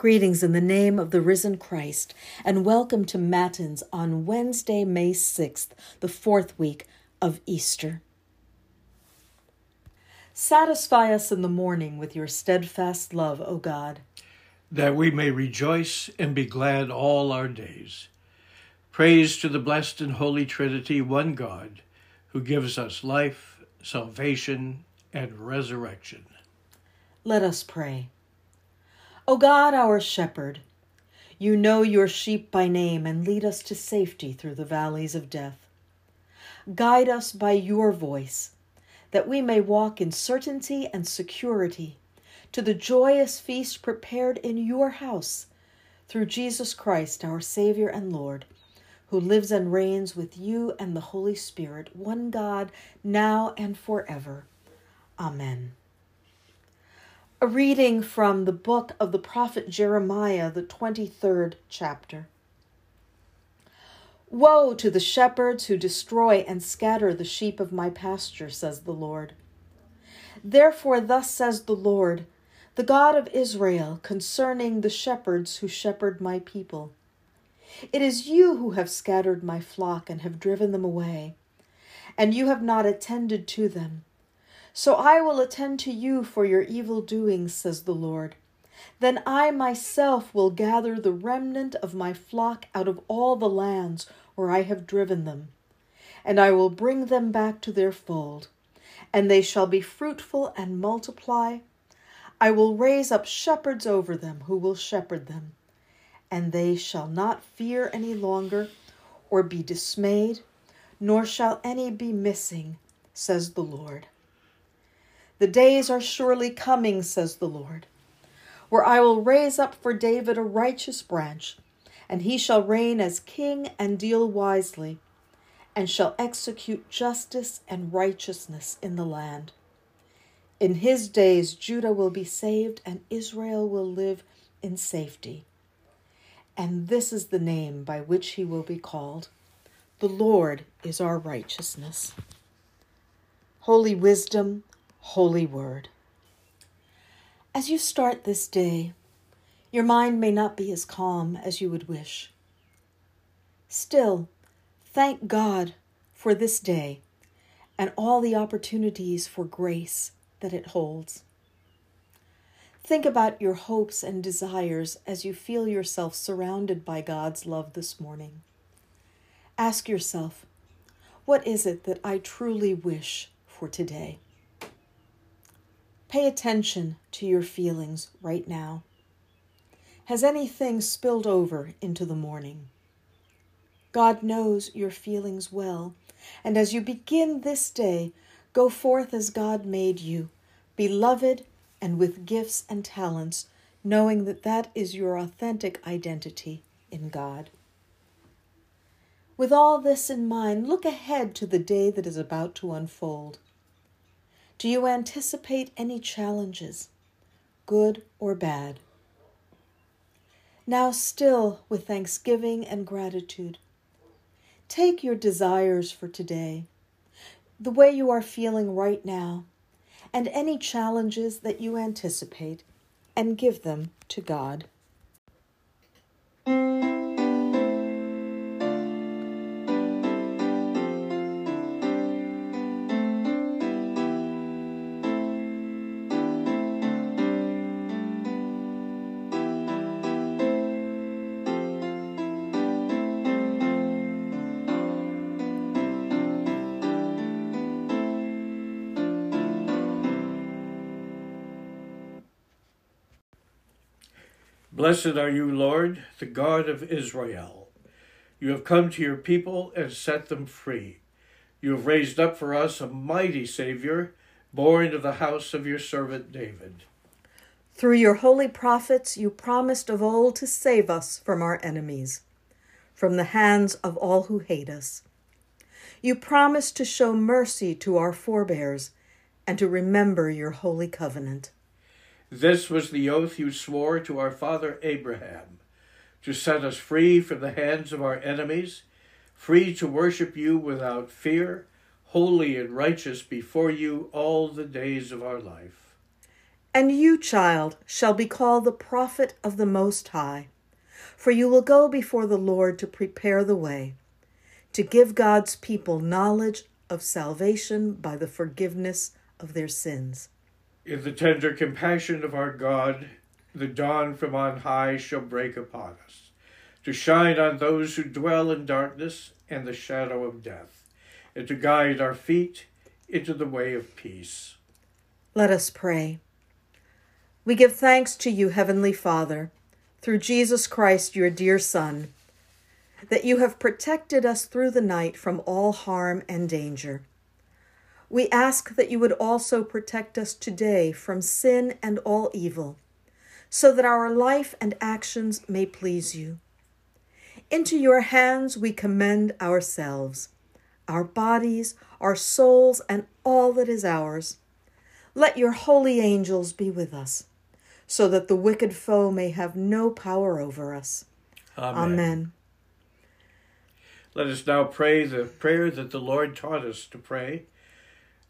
Greetings in the name of the risen Christ, and welcome to Matins on Wednesday, May 6th, the fourth week of Easter. Satisfy us in the morning with your steadfast love, O God, that we may rejoice and be glad all our days. Praise to the blessed and holy Trinity, one God, who gives us life, salvation, and resurrection. Let us pray. O God, our shepherd, you know your sheep by name and lead us to safety through the valleys of death. Guide us by your voice, that we may walk in certainty and security to the joyous feast prepared in your house, through Jesus Christ, our Savior and Lord, who lives and reigns with you and the Holy Spirit, one God, now and forever. Amen. A reading from the book of the prophet Jeremiah, the 23rd chapter. Woe to the shepherds who destroy and scatter the sheep of my pasture, says the Lord. Therefore thus says the Lord, the God of Israel, concerning the shepherds who shepherd my people. It is you who have scattered my flock and have driven them away, and you have not attended to them. So I will attend to you for your evil doings, says the Lord. Then I myself will gather the remnant of my flock out of all the lands where I have driven them, and I will bring them back to their fold, and they shall be fruitful and multiply. I will raise up shepherds over them who will shepherd them, and they shall not fear any longer or be dismayed, nor shall any be missing, says the Lord. The days are surely coming, says the Lord, where I will raise up for David a righteous branch, and he shall reign as king and deal wisely, and shall execute justice and righteousness in the land. In his days Judah will be saved, and Israel will live in safety. And this is the name by which he will be called. The Lord is our righteousness. Holy wisdom, Holy Word. As you start this day, your mind may not be as calm as you would wish. Still, thank God for this day and all the opportunities for grace that it holds. Think about your hopes and desires as you feel yourself surrounded by God's love this morning. Ask yourself, what is it that I truly wish for today? Pay attention to your feelings right now. Has anything spilled over into the morning? God knows your feelings well, and as you begin this day, go forth as God made you, beloved and with gifts and talents, knowing that that is your authentic identity in God. With all this in mind, look ahead to the day that is about to unfold. Do you anticipate any challenges, good or bad? Now, still with thanksgiving and gratitude, take your desires for today, the way you are feeling right now, and any challenges that you anticipate, and give them to God. Blessed are you, Lord, the God of Israel. You have come to your people and set them free. You have raised up for us a mighty Savior, born of the house of your servant David. Through your holy prophets, you promised of old to save us from our enemies, from the hands of all who hate us. You promised to show mercy to our forebears and to remember your holy covenant. This was the oath you swore to our father Abraham, to set us free from the hands of our enemies, free to worship you without fear, holy and righteous before you all the days of our life. And you, child, shall be called the prophet of the Most High, for you will go before the Lord to prepare the way, to give God's people knowledge of salvation by the forgiveness of their sins. In the tender compassion of our God, the dawn from on high shall break upon us, to shine on those who dwell in darkness and the shadow of death, and to guide our feet into the way of peace. Let us pray. We give thanks to you, Heavenly Father, through Jesus Christ, your dear Son, that you have protected us through the night from all harm and danger. We ask that you would also protect us today from sin and all evil, so that our life and actions may please you. Into your hands we commend ourselves, our bodies, our souls, and all that is ours. Let your holy angels be with us, so that the wicked foe may have no power over us. Amen. Amen. Let us now pray the prayer that the Lord taught us to pray.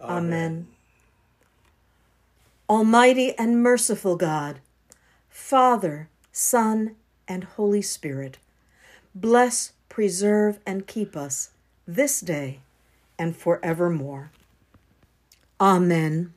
Amen. Amen. Almighty and merciful God, Father, Son, and Holy Spirit, bless, preserve, and keep us this day and forevermore. Amen.